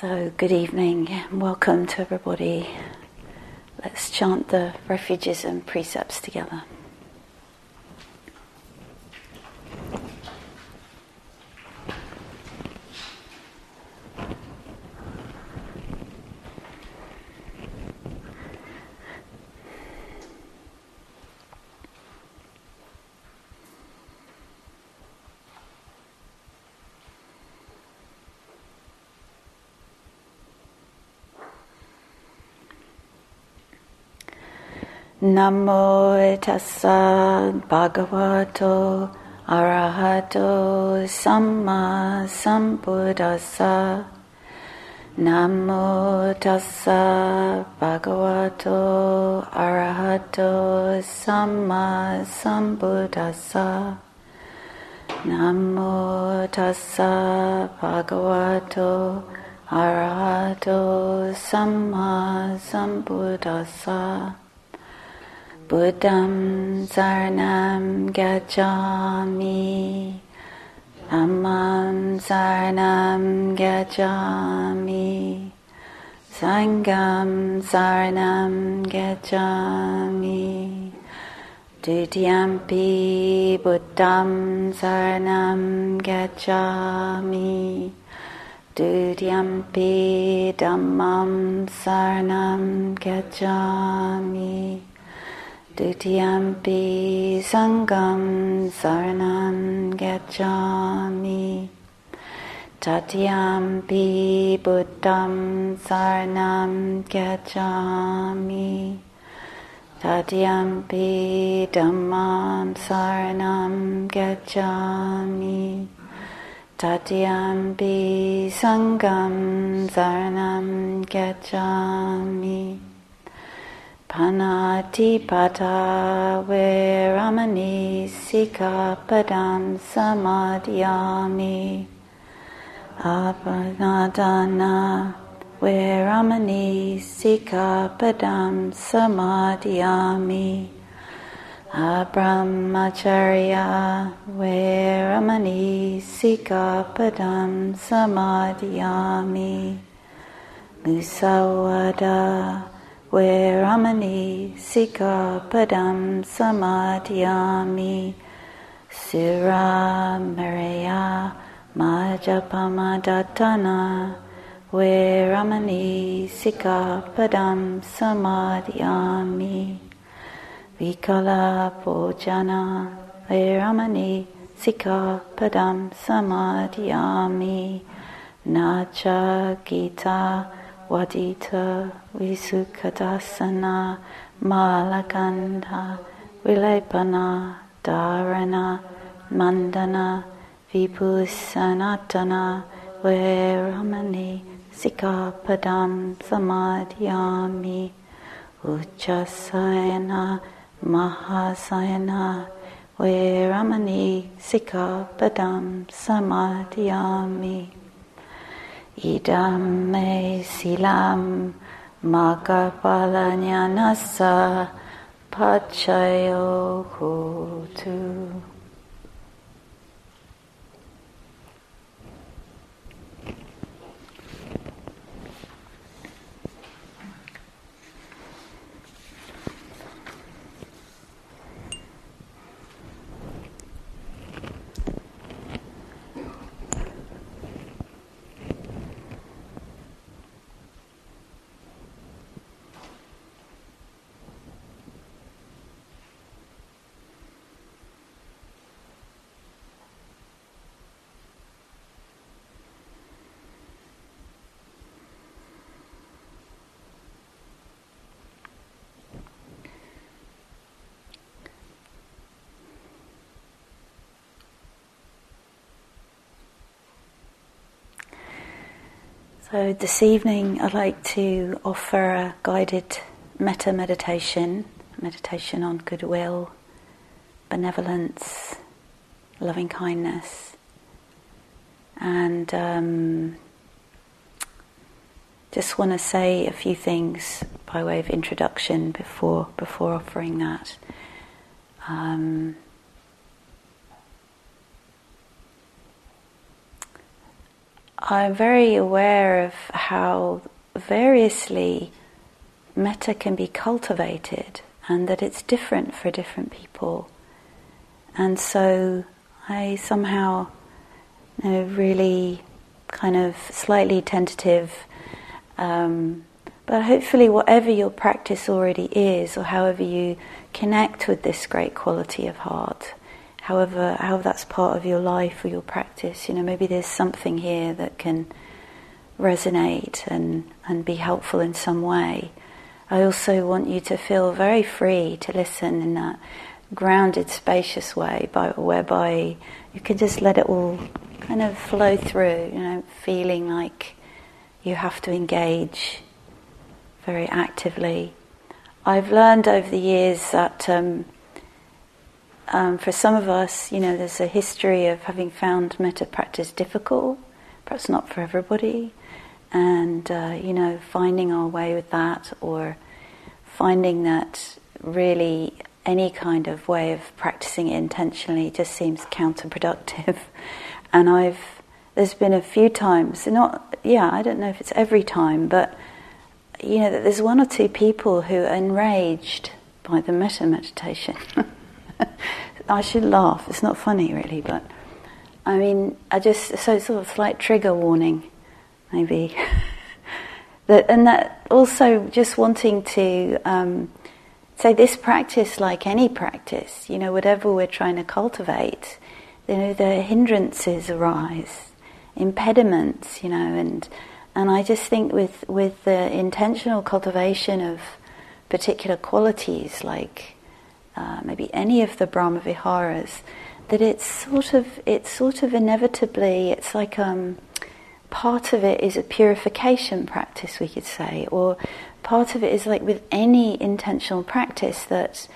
So, good evening and welcome to everybody. Let's chant the refuges and precepts together. Namo tassa bhagavato arahato samma sambuddhassa. Namo tassa bhagavato arahato samma sambuddhassa. Namo tassa bhagavato arahato samma sambuddhassa. Buddham saranam gacchami, dhammam saranam gacchami, sangham saranam gacchami, Dutiyampi buddham saranam gacchami, Dutiyampi dhammam saranam gacchami, Dutiyampi sangham saranam gacchami, tatiyampi buddham saranam gacchami, tatiyampi dhammam saranam gacchami, tatiyampi sangham saranam gacchami. Panatipata veramani sikapadam samadhyami, apanadana veramani sikapadam samadhyami, abrahmacharya veramani sikapadam samadhyami, musawada veramani sikapadam samadhyami, suramereya majapamadattana veramani sikapadam samadhyami, vikalapojana veramani sikapadam samadhyami, nacha gita vadita visukhadasana malakandha vilepana dharana mandana vipusanatana veramani sikapadam samadhyami, uchasayana mahasayana veramani sikapadam samadhyami, idam me silam magapalañanasa pachayo hotu. So this evening I'd like to offer a guided metta meditation, meditation on goodwill, benevolence, loving kindness, and just want to say a few things by way of introduction before offering that. I'm very aware of how variously metta can be cultivated and that it's different for different people. And so I somehow, really kind of slightly tentative, but hopefully whatever your practice already is, or however you connect with this great quality of heart, however that's part of your life or your practice, maybe there's something here that can resonate and be helpful in some way. I also want you to feel very free to listen in that grounded, spacious way, whereby you can just let it all kind of flow through, feeling like you have to engage very actively. I've learned over the years that for some of us, there's a history of having found metta practice difficult, perhaps not for everybody, and, finding our way with that, or finding that really any kind of way of practicing it intentionally just seems counterproductive. And there's been a few times, I don't know if it's every time, but that there's one or two people who are enraged by the metta meditation. I should laugh, it's not funny really, but so it's sort of slight trigger warning, maybe. And that also just wanting to say this practice, like any practice, whatever we're trying to cultivate, the hindrances arise, impediments, and I just think with the intentional cultivation of particular qualities, like maybe any of the Brahma Viharas, that it's sort of inevitably, it's like part of it is a purification practice, we could say, or part of it is like with any intentional practice that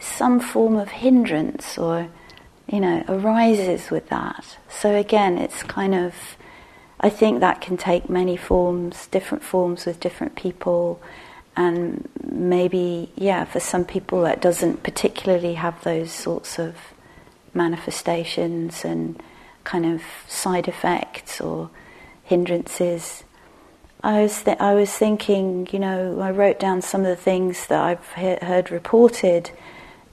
some form of hindrance or arises with that. So again, it's kind of, I think that can take many forms, different forms with different people, and maybe, for some people that doesn't particularly have those sorts of manifestations and kind of side effects or hindrances. I was thinking, I wrote down some of the things that I've heard reported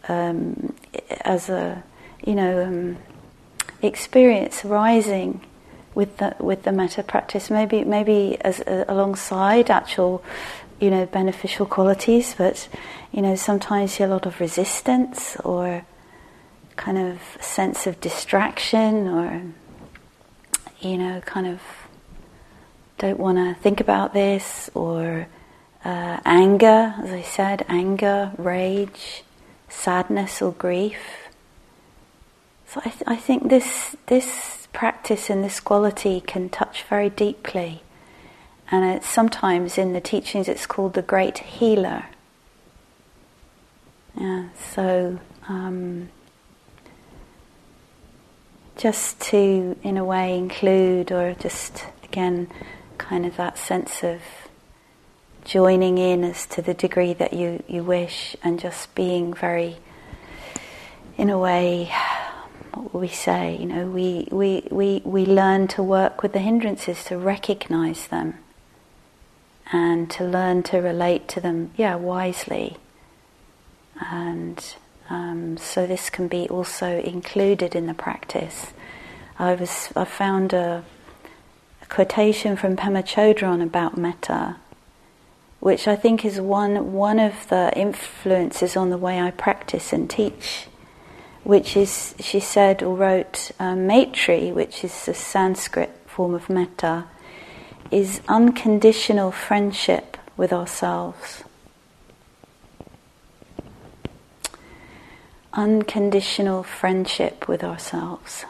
as a experience arising with the metta practice. Maybe as alongside actual, beneficial qualities. But sometimes you have a lot of resistance or kind of sense of distraction, or kind of don't want to think about this, or anger, as I said, anger, rage, sadness or grief. So I think this practice and this quality can touch very deeply, and it's sometimes in the teachings it's called the great healer. Yeah, so just to, in a way, include, or just again, kind of that sense of joining in as to the degree that you wish, and just being very, in a way. What we say, we learn to work with the hindrances, to recognize them, and to learn to relate to them, wisely. And so this can be also included in the practice. I found a quotation from Pema Chodron about metta, which I think is one of the influences on the way I practice and teach. Which is, she said or wrote, Maitri, which is the Sanskrit form of metta, is unconditional friendship with ourselves. Unconditional friendship with ourselves.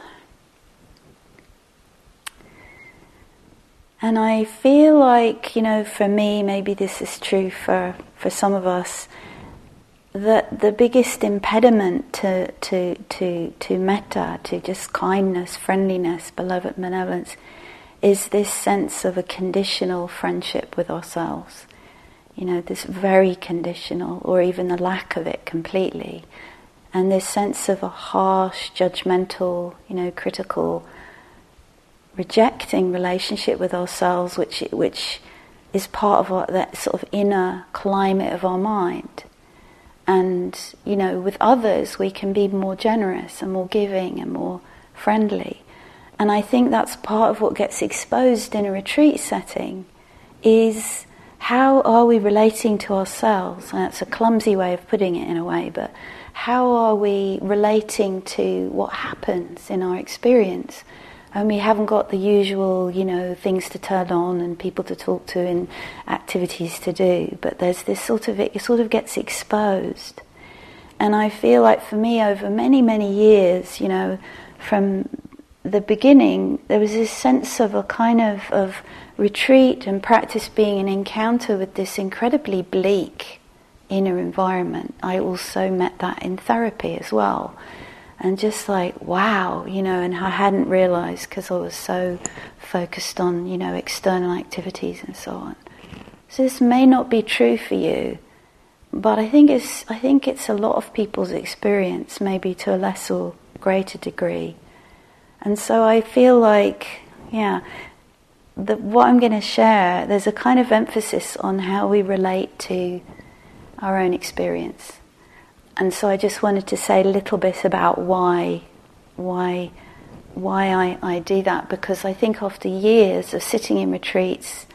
And I feel like, for me, maybe this is true for some of us, that the biggest impediment to metta, to just kindness, friendliness, benevolence, is this sense of a conditional friendship with ourselves. This very conditional, or even the lack of it completely. And this sense of a harsh, judgmental, critical rejecting relationship with ourselves, which is part of our, that sort of inner climate of our mind. And, you know, with others we can be more generous and more giving and more friendly. And I think that's part of what gets exposed in a retreat setting, is how are we relating to ourselves? And that's a clumsy way of putting it in a way, but how are we relating to what happens in our experience? And we haven't got the usual, you know, things to turn on and people to talk to and activities to do. But there's this sort of, it sort of gets exposed. And I feel like for me, over many, many years, you know, from the beginning, there was this sense of a kind of retreat and practice being an encounter with this incredibly bleak inner environment. I also met that in therapy as well. And just like, wow, you know, and I hadn't realised because I was so focused on, you know, external activities and so on. So this may not be true for you, but I think it's a lot of people's experience, maybe to a less or greater degree. And so I feel like, yeah, what I'm going to share, there's a kind of emphasis on how we relate to our own experience. And so I just wanted to say a little bit about why I do that, because I think after years of sitting in retreats,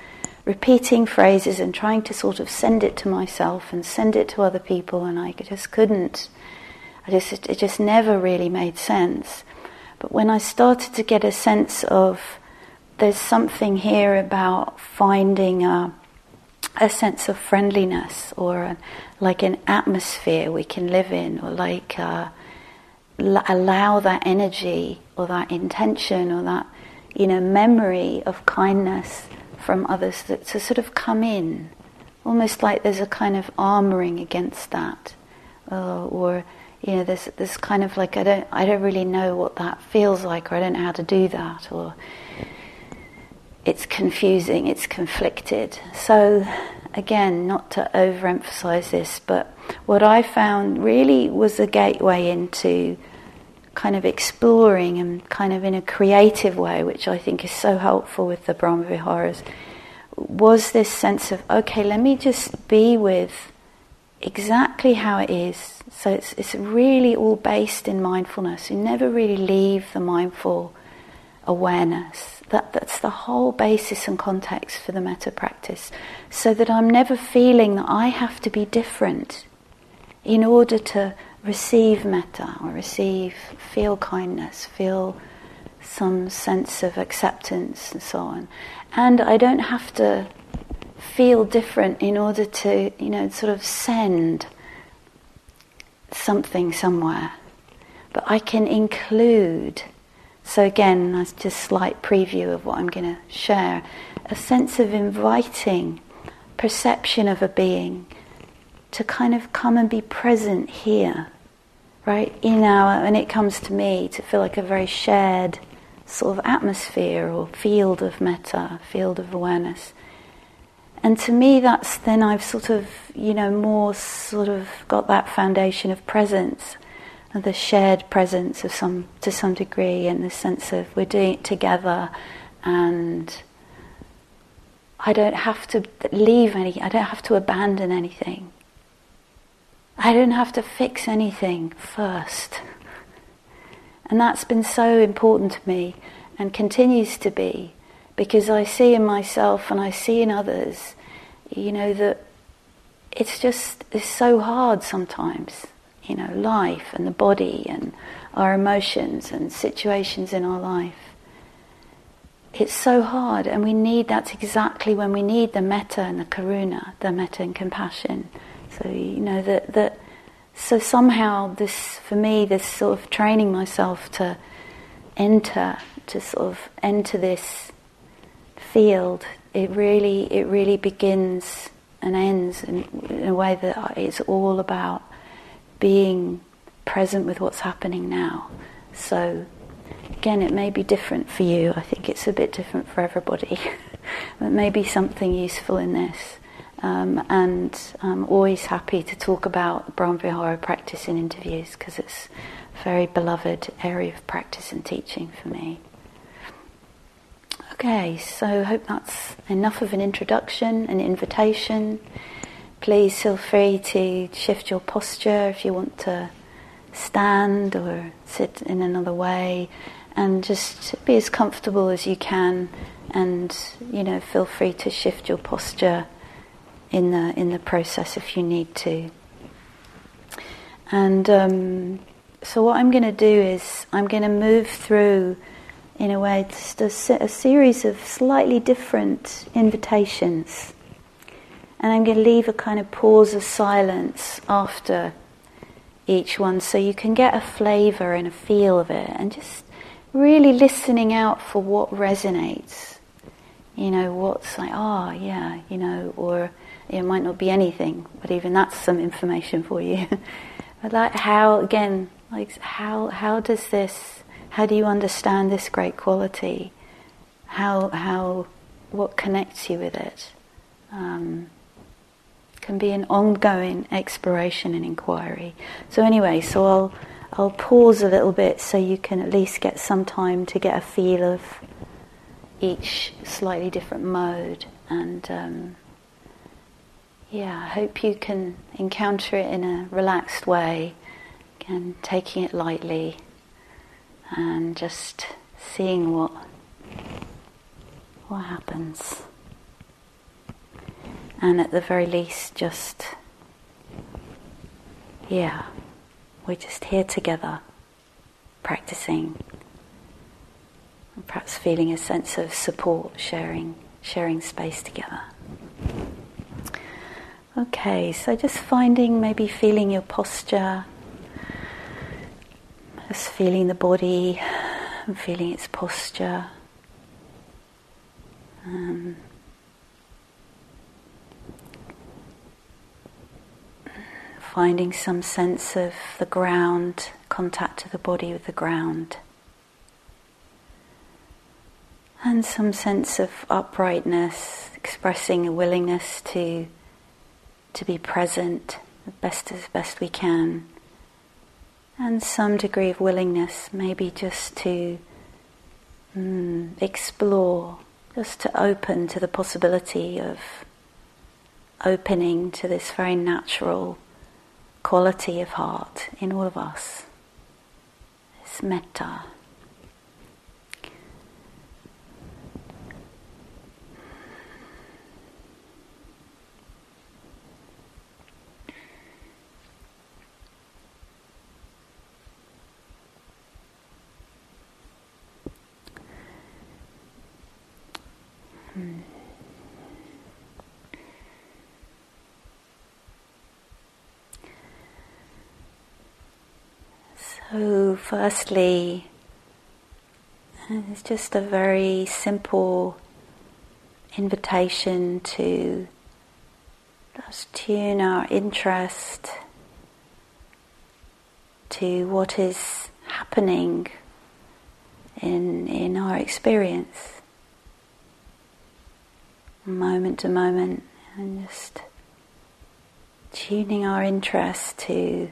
repeating phrases and trying to sort of send it to myself and send it to other people, and I just couldn't. It just never really made sense. But when I started to get a sense of there's something here about finding a sense of friendliness, or like an atmosphere we can live in, or like allow that energy or that intention or that, you know, memory of kindness from others to sort of come in, almost like there's a kind of armouring against that, or you know, there's this kind of like I don't really know what that feels like, or I don't know how to do that, or it's confusing, it's conflicted. So again, not to overemphasize this, but what I found really was a gateway into kind of exploring, and kind of in a creative way, which I think is so helpful with the Brahma Viharas, was this sense of, okay, let me just be with exactly how it is. So it's really all based in mindfulness. You never really leave the mindful awareness. That's the whole basis and context for the metta practice, so that I'm never feeling that I have to be different in order to receive metta or feel kindness, feel some sense of acceptance and so on. And I don't have to feel different in order to, you know, sort of send something somewhere. But I can include. So again, that's just a slight preview of what I'm going to share. A sense of inviting perception of a being to kind of come and be present here, right? And it comes to me to feel like a very shared sort of atmosphere or field of metta, field of awareness. And to me, that's then I've sort of, you know, more sort of got that foundation of presence, and the shared presence of to some degree, and the sense of we're doing it together, and I don't have to leave any. I don't have to abandon anything. I don't have to fix anything first. And that's been so important to me, and continues to be, because I see in myself and I see in others, you know, that it's so hard sometimes. You know, life and the body and our emotions and situations in our life. It's so hard, and that's exactly when we need the metta and the karuna, the metta and compassion. So, you know, so somehow this, for me, this sort of training myself to sort of enter this field, it really begins and ends in a way that it's all about being present with what's happening now. So again, it may be different for you. I think it's a bit different for everybody. But maybe something useful in this. And I'm always happy to talk about the Brahma Vihara practice in interviews, because it's a very beloved area of practice and teaching for me. Okay, so I hope that's enough of an introduction, an invitation. Please feel free to shift your posture if you want to stand or sit in another way, and just be as comfortable as you can, and feel free to shift your posture in the process if you need to. And so what I'm going to do is I'm going to move through, in a way, just a series of slightly different invitations. And I'm going to leave a kind of pause of silence after each one so you can get a flavour and a feel of it, and just really listening out for what resonates. What's like, or it might not be anything, but even that's some information for you. But how does this, how do you understand this great quality? What connects you with it? Can be an ongoing exploration and inquiry. So anyway, I'll pause a little bit so you can at least get some time to get a feel of each slightly different mode, and I hope you can encounter it in a relaxed way, again, taking it lightly and just seeing what happens. And at the very least, we're just here together, practicing, and perhaps feeling a sense of support, sharing space together. Okay, so just feeling your posture, just feeling the body and feeling its posture. Finding some sense of the ground, contact to the body with the ground, and some sense of uprightness, expressing a willingness to be present as best we can, and some degree of willingness maybe just to explore, just to open to the possibility of opening to this very natural quality of heart in all of us. It's metta. So firstly, it's just a very simple invitation to just tune our interest to what is happening in our experience, moment to moment, and just tuning our interest to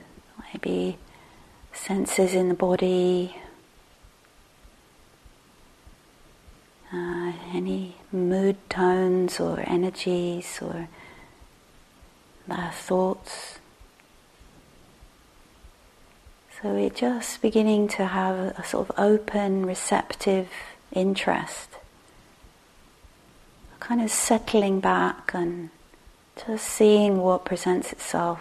maybe senses in the body, any mood tones or energies or thoughts. So we're just beginning to have a sort of open, receptive interest, kind of settling back and just seeing what presents itself.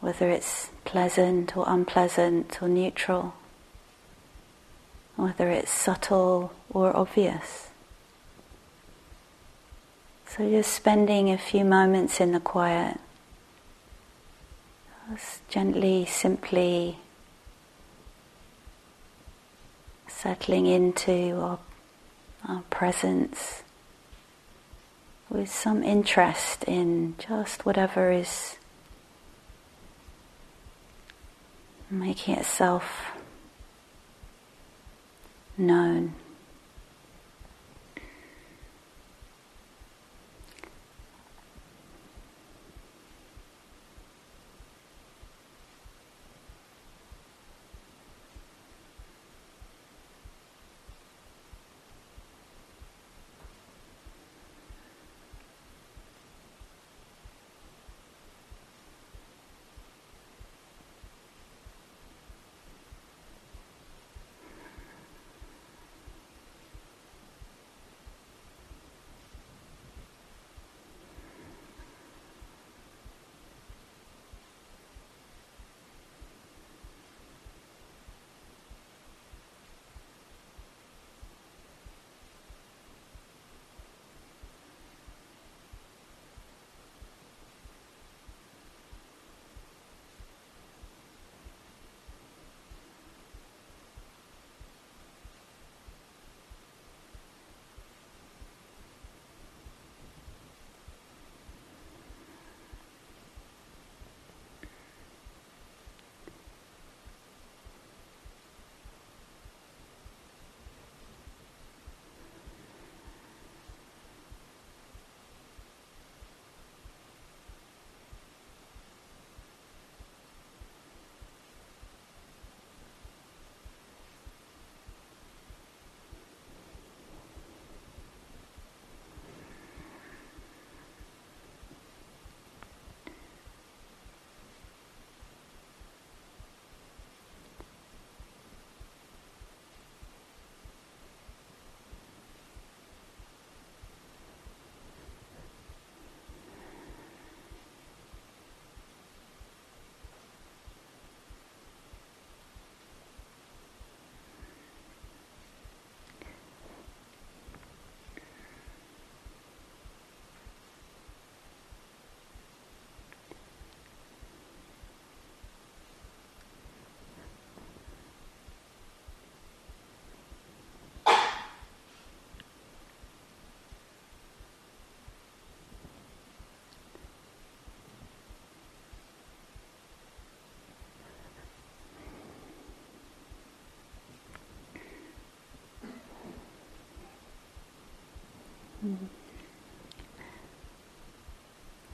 Whether it's pleasant or unpleasant or neutral, whether it's subtle or obvious. So just spending a few moments in the quiet, just gently, simply settling into our presence with some interest in just whatever is making itself known.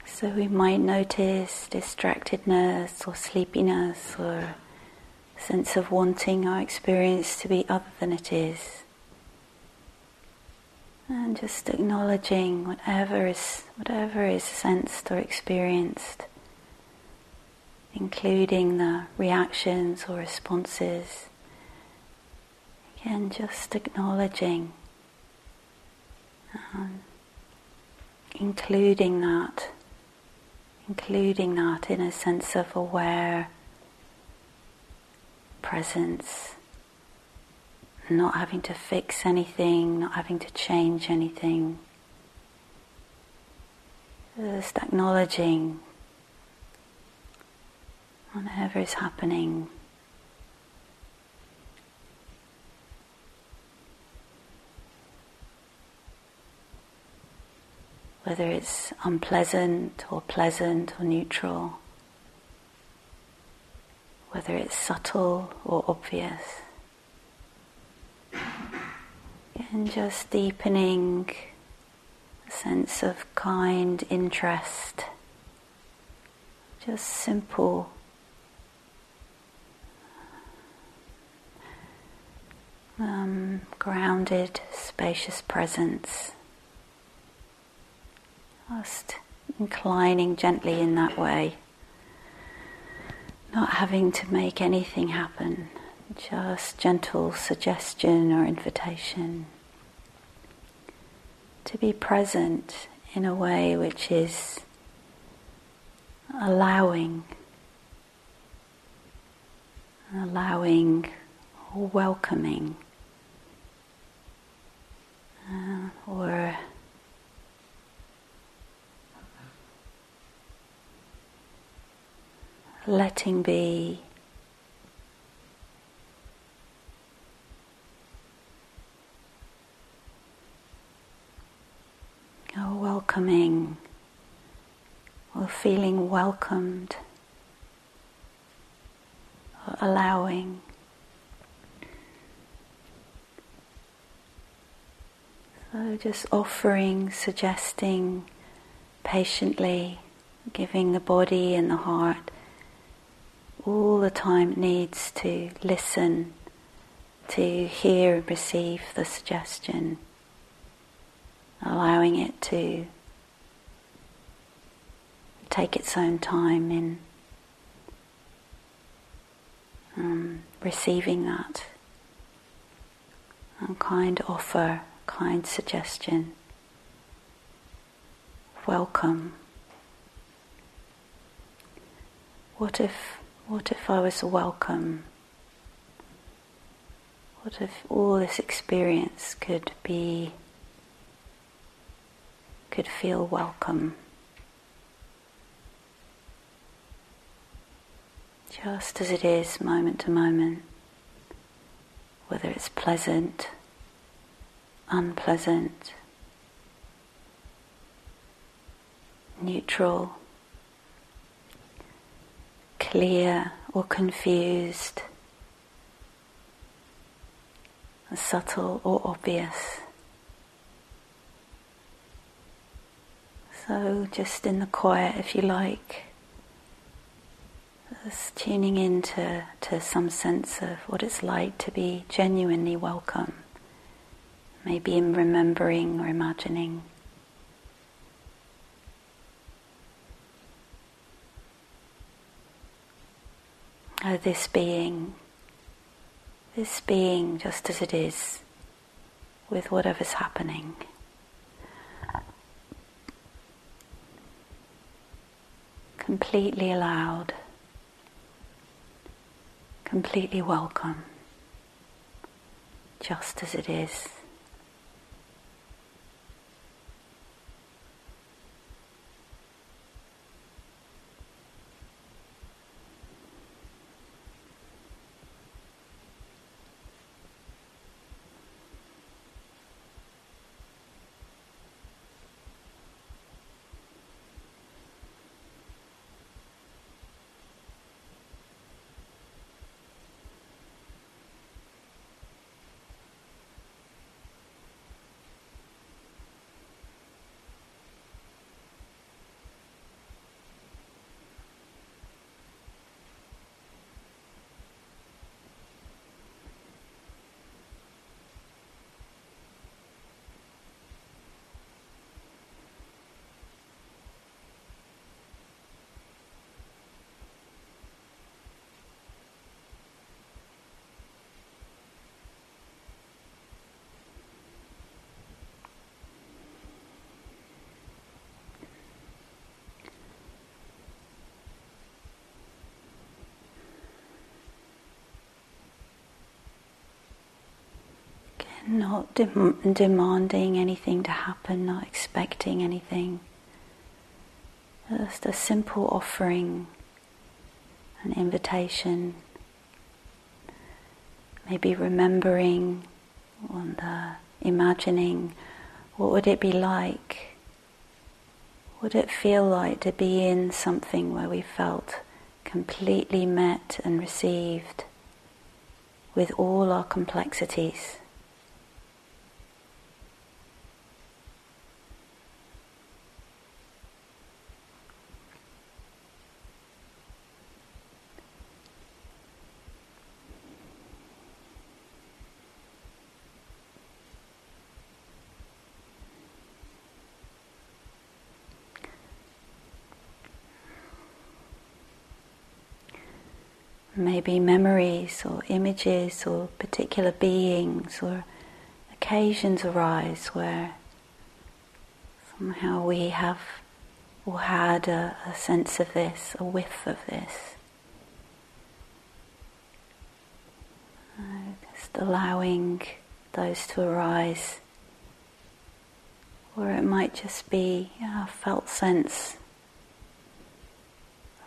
So we might notice distractedness or sleepiness or a sense of wanting our experience to be other than it is. And just acknowledging whatever is sensed or experienced, including the reactions or responses. Again, just acknowledging and including that in a sense of aware presence, not having to fix anything, not having to change anything, just acknowledging whatever is happening. Whether it's unpleasant or pleasant or neutral, whether it's subtle or obvious. And just deepening a sense of kind interest, just simple. Grounded, spacious presence. Just inclining gently in that way, not having to make anything happen, just gentle suggestion or invitation to be present in a way which is allowing or welcoming or letting be, or welcoming, or feeling welcomed, or allowing. So just offering, suggesting, patiently, giving the body and the heart all the time it needs to listen, to hear and receive the suggestion, allowing it to take its own time in receiving that and kind offer, kind suggestion, welcome. What if I was welcome? What if all this experience could feel welcome? Just as it is, moment to moment, whether it's pleasant, unpleasant, neutral, clear or confused, subtle or obvious. So just in the quiet, if you like, just tuning in to some sense of what it's like to be genuinely welcome, maybe in remembering or imagining. Oh, this being just as it is, with whatever's happening. Completely allowed, completely welcome, just as it is. Not demanding anything to happen, not expecting anything. Just a simple offering, an invitation. Maybe remembering and imagining, what would it be like? Would it feel like to be in something where we felt completely met and received with all our complexities? Maybe memories or images or particular beings or occasions arise where somehow we have or had a sense of this, a whiff of this. Just allowing those to arise. Or it might just be a felt sense,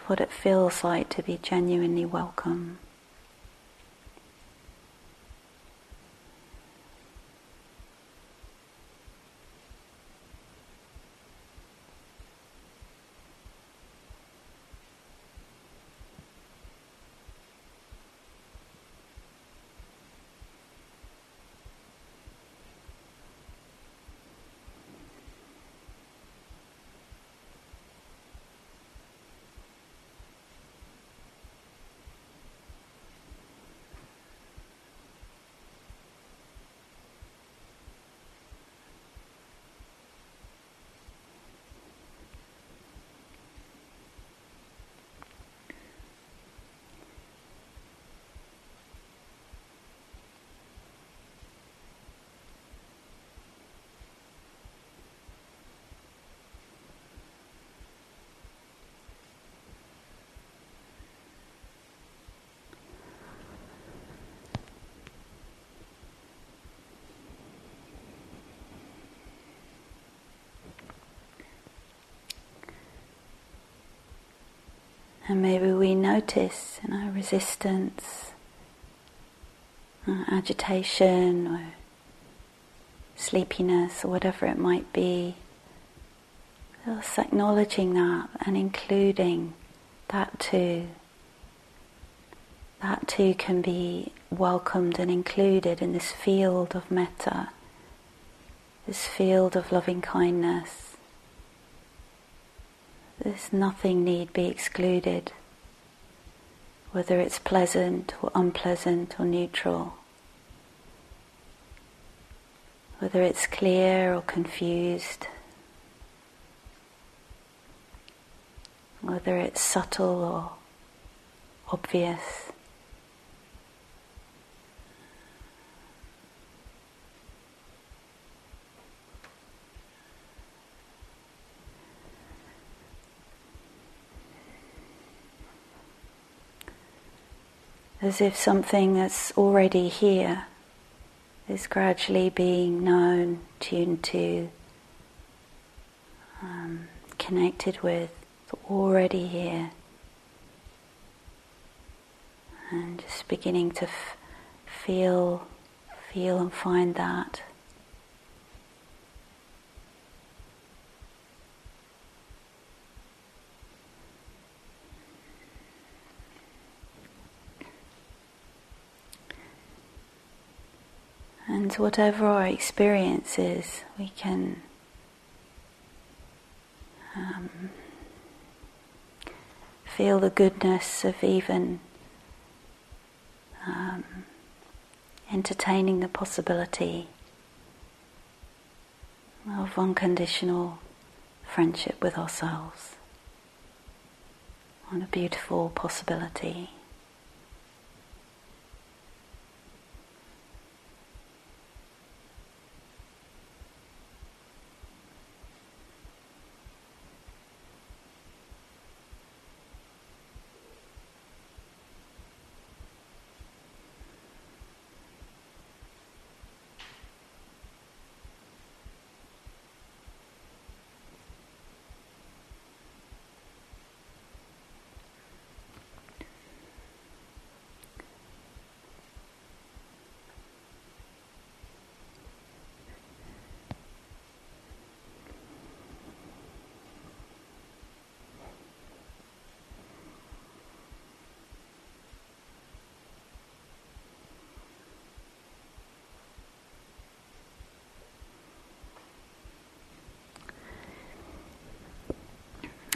what it feels like to be genuinely welcome. And maybe we notice in our resistance, our agitation or sleepiness or whatever it might be, just acknowledging that and including that too. That too can be welcomed and included in this field of metta, this field of loving kindness. There's nothing need be excluded, whether it's pleasant or unpleasant or neutral, whether it's clear or confused, whether it's subtle or obvious. As if something that's already here is gradually being known, tuned to, connected with, already here. And just beginning to feel and find that. And whatever our experience is, we can feel the goodness of even entertaining the possibility of unconditional friendship with ourselves. What a beautiful possibility.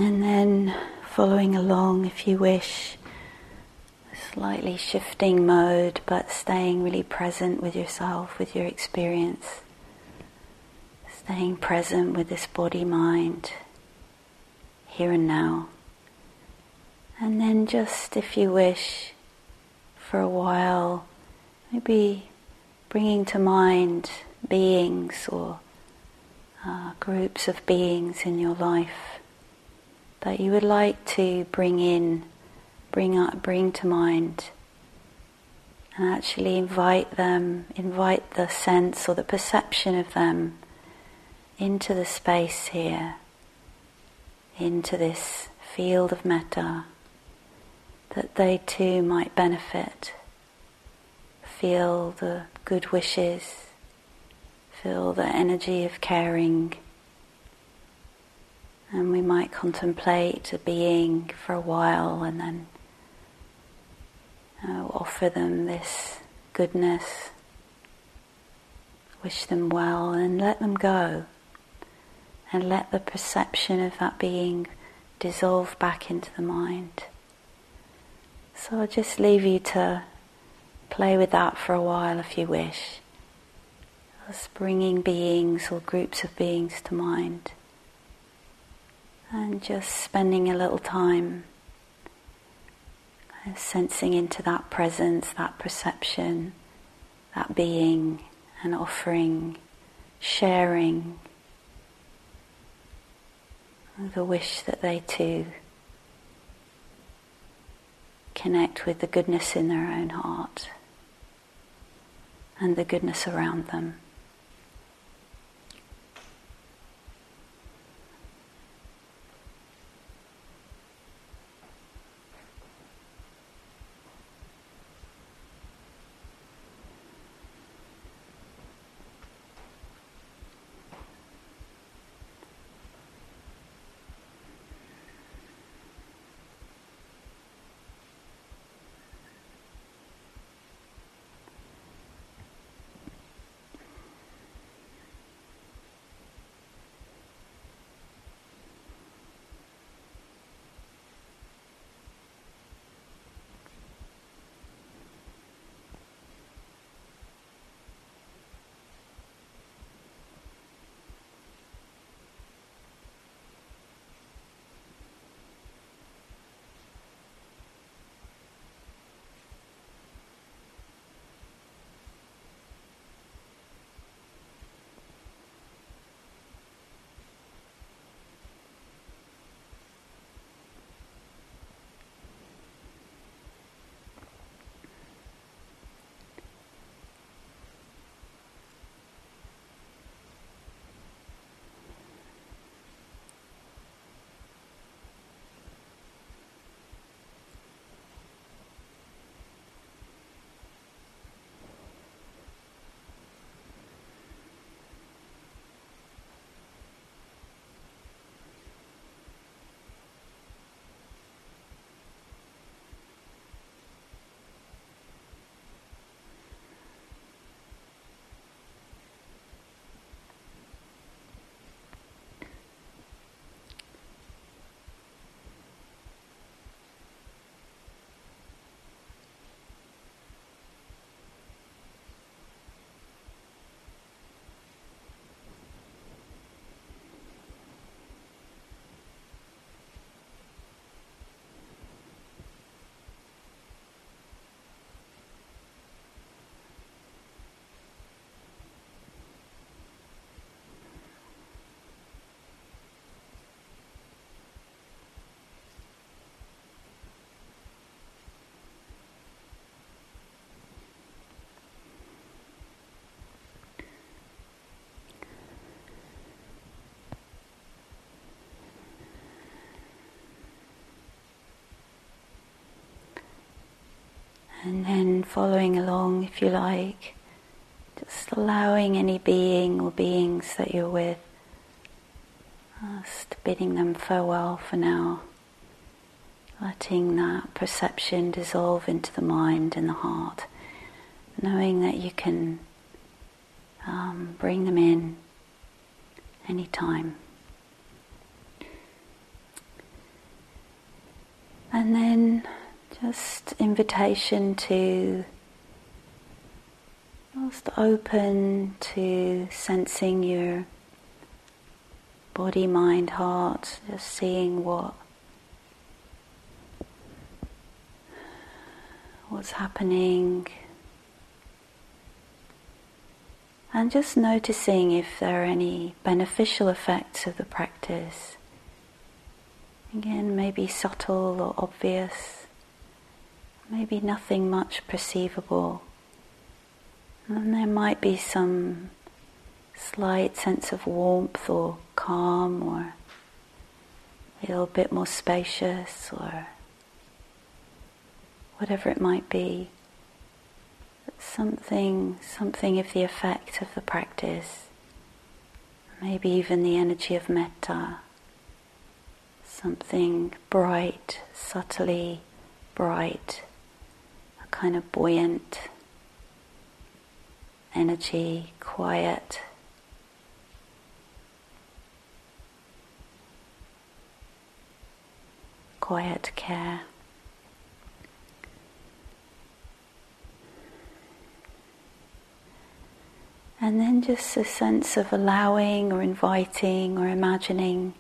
And then following along, if you wish, slightly shifting mode, but staying really present with yourself, with your experience. Staying present with this body-mind, here and now. And then just, if you wish, for a while, maybe bringing to mind beings or groups of beings in your life that you would like to bring to mind, and actually invite them, invite the sense or the perception of them into the space here, into this field of metta, that they too might benefit. Feel the good wishes, feel the energy of caring. And we might contemplate a being for a while and then offer them this goodness, wish them well, and let them go. And let the perception of that being dissolve back into the mind. So I'll just leave you to play with that for a while if you wish. Just bringing beings or groups of beings to mind. And just spending a little time kind of sensing into that presence, that perception, that being, and offering, sharing the wish that they too connect with the goodness in their own heart and the goodness around them. And then following along, if you like, just allowing any being or beings that you're with, just bidding them farewell for now, letting that perception dissolve into the mind and the heart, knowing that you can bring them in anytime. And then just invitation to just open to sensing your body, mind, heart, just seeing what's happening. And just noticing if there are any beneficial effects of the practice. Again, maybe subtle or obvious, maybe nothing much perceivable. And there might be some slight sense of warmth or calm or a little bit more spacious or whatever it might be. Something of the effect of the practice, maybe even the energy of metta, something bright, subtly bright, a kind of buoyant energy, quiet. Quiet care. And then just a sense of allowing or inviting or imagining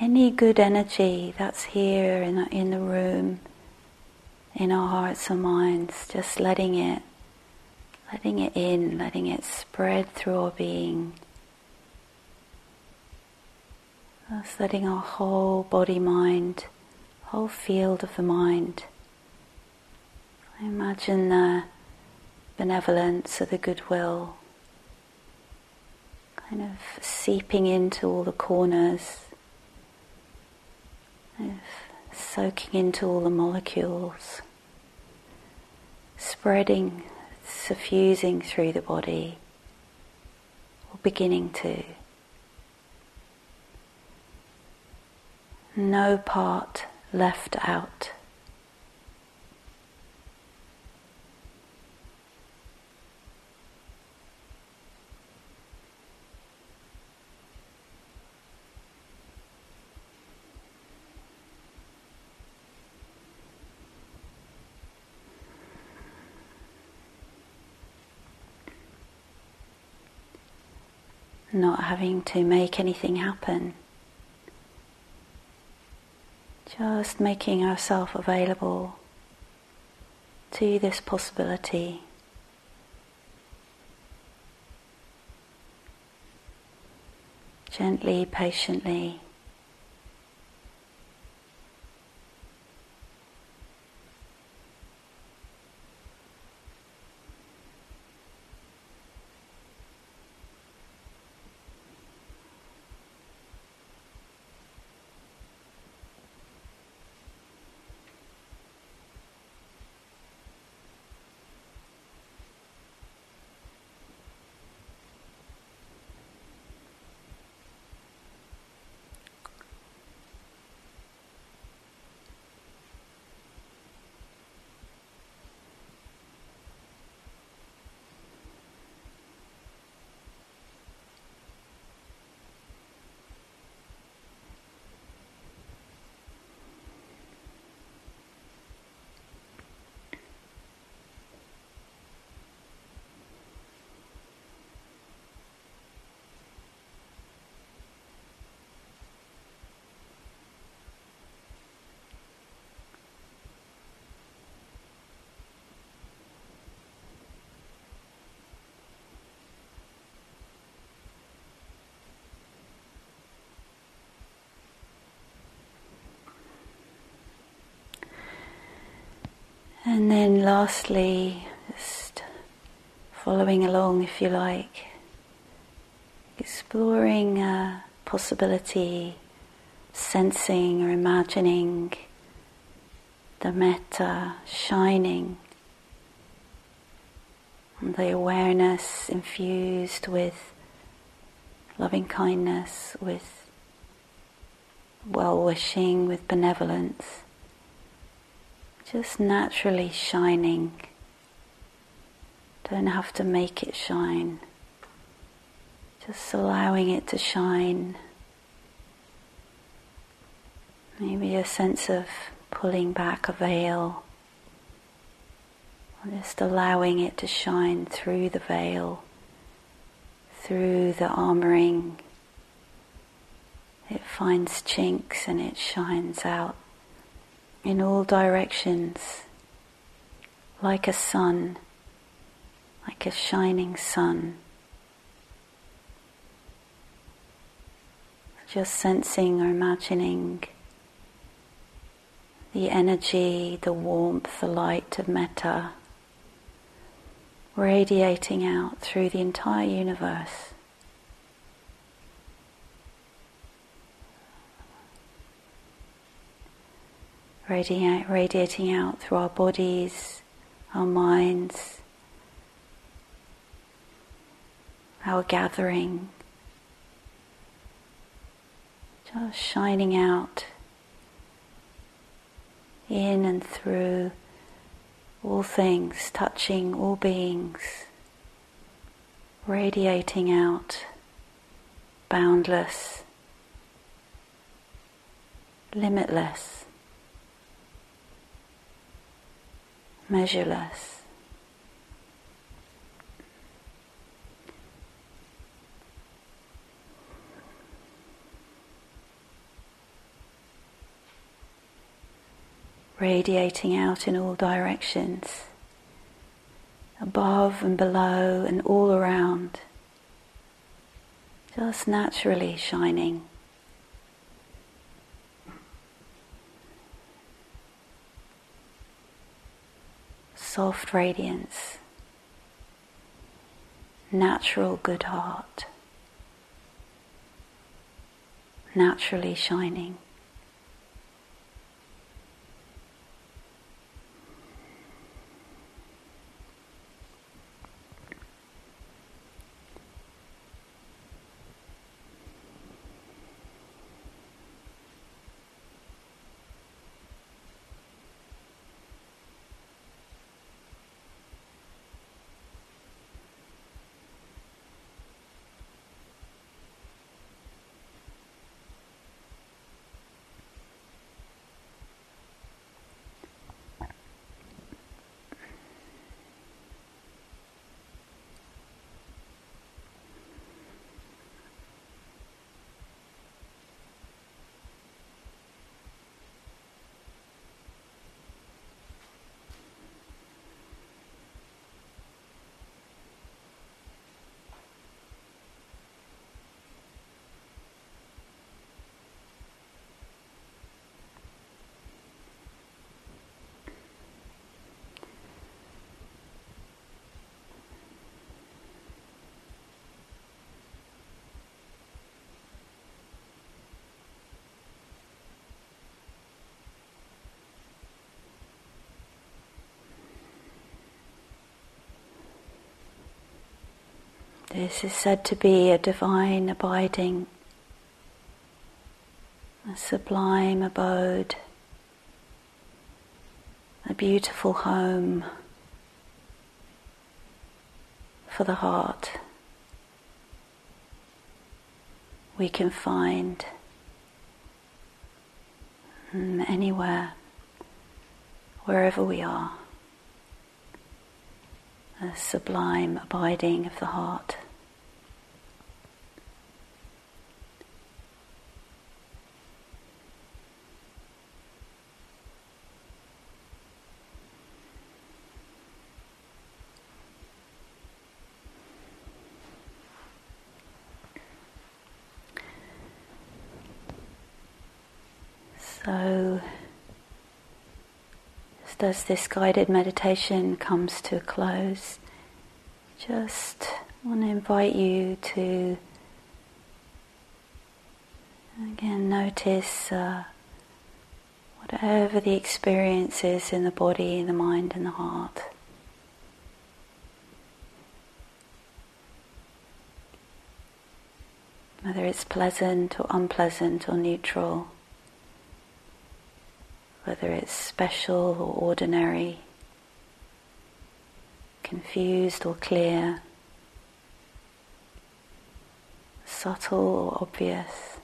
any good energy that's here in the room, in our hearts or minds, just letting it in, letting it spread through our being. Just letting our whole body mind, whole field of the mind. I imagine the benevolence or the goodwill kind of seeping into all the corners, kind of soaking into all the molecules, spreading, suffusing through the body, or beginning to. No part left out. Not having to make anything happen. Just making ourselves available to this possibility. Gently, patiently. And then lastly, just following along if you like, exploring a possibility, sensing or imagining the metta shining, and the awareness infused with loving kindness, with well-wishing, with benevolence. Just naturally shining. Don't have to make it shine. Just allowing it to shine. Maybe a sense of pulling back a veil, just allowing it to shine through the veil, through the armoring. It finds chinks and it shines out in all directions, like a sun, like a shining sun. Just sensing or imagining the energy, the warmth, the light of metta radiating out through the entire universe. Radiating out through our bodies, our minds, our gathering. Just shining out in and through all things, touching all beings, radiating out, boundless, limitless, measureless. Radiating out in all directions, above and below and all around, just naturally shining. Soft radiance, natural good heart, naturally shining. This is said to be a divine abiding, a sublime abode, a beautiful home for the heart. We can find anywhere, wherever we are, a sublime abiding of the heart. So, just as this guided meditation comes to a close, just want to invite you to again notice whatever the experience is in the body, the mind, and the heart. Whether it's pleasant or unpleasant or neutral, whether it's special or ordinary, confused or clear, subtle or obvious,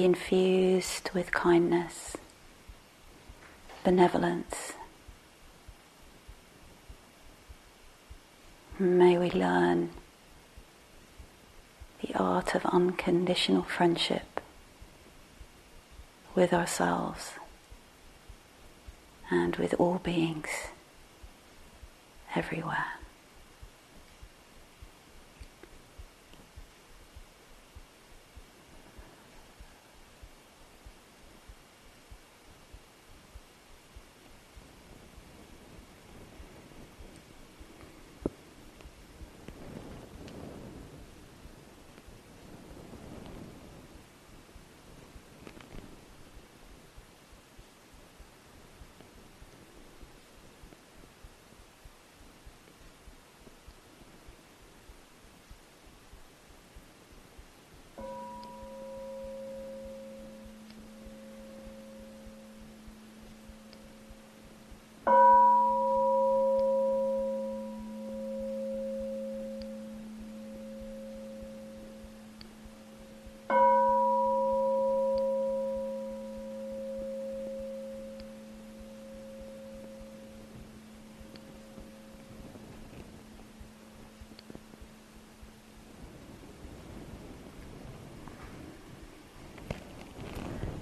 be infused with kindness, benevolence. May we learn the art of unconditional friendship with ourselves and with all beings everywhere.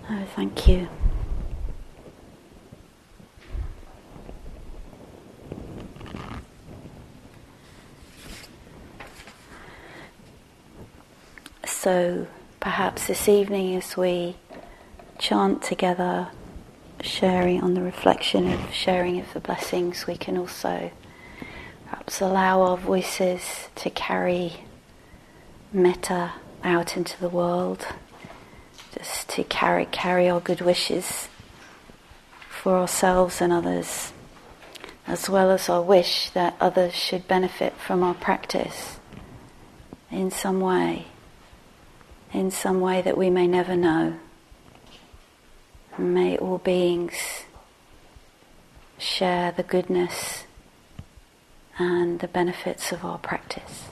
Oh, thank you. So perhaps this evening as we chant together, sharing on the reflection of sharing of the blessings, we can also perhaps allow our voices to carry metta out into the world. Just to carry our good wishes for ourselves and others, as well as our wish that others should benefit from our practice in some way that we may never know. May all beings share the goodness and the benefits of our practice.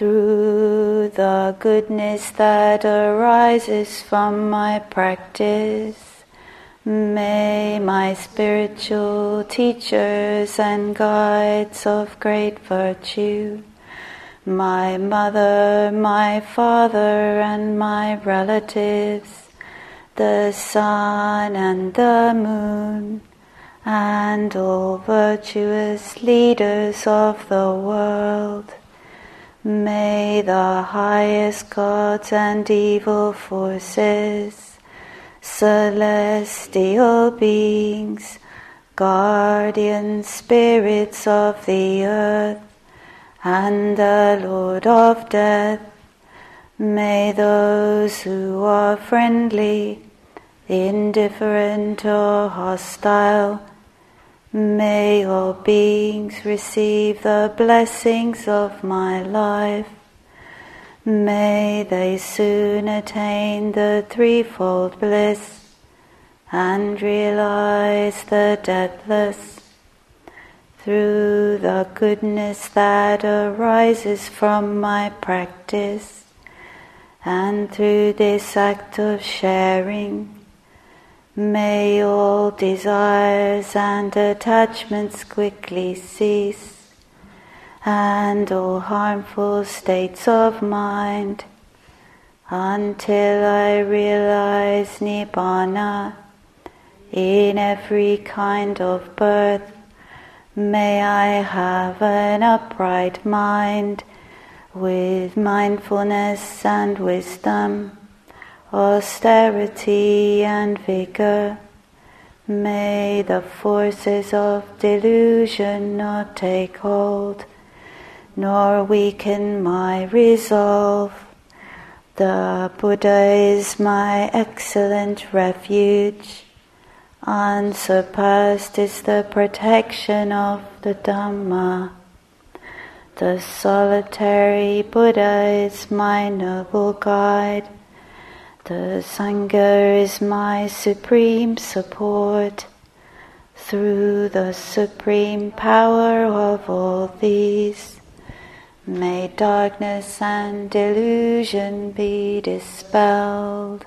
Through the goodness that arises from my practice, may my spiritual teachers and guides of great virtue, my mother, my father and my relatives, the sun and the moon, and all virtuous leaders of the world, may the highest gods and evil forces, celestial beings, guardian spirits of the earth, and the Lord of death, may those who are friendly, indifferent or hostile, may all beings receive the blessings of my life. May they soon attain the threefold bliss and realize the deathless. Through the goodness that arises from my practice, and through this act of sharing, may all desires and attachments quickly cease, and all harmful states of mind, until I realize Nibbana in every kind of birth. May I have an upright mind with mindfulness and wisdom, austerity and vigour. May the forces of delusion not take hold, nor weaken my resolve. The Buddha is my excellent refuge. Unsurpassed is the protection of the Dhamma. The solitary Buddha is my noble guide. The Sangha is my supreme support. Through the supreme power of all these, may darkness and delusion be dispelled.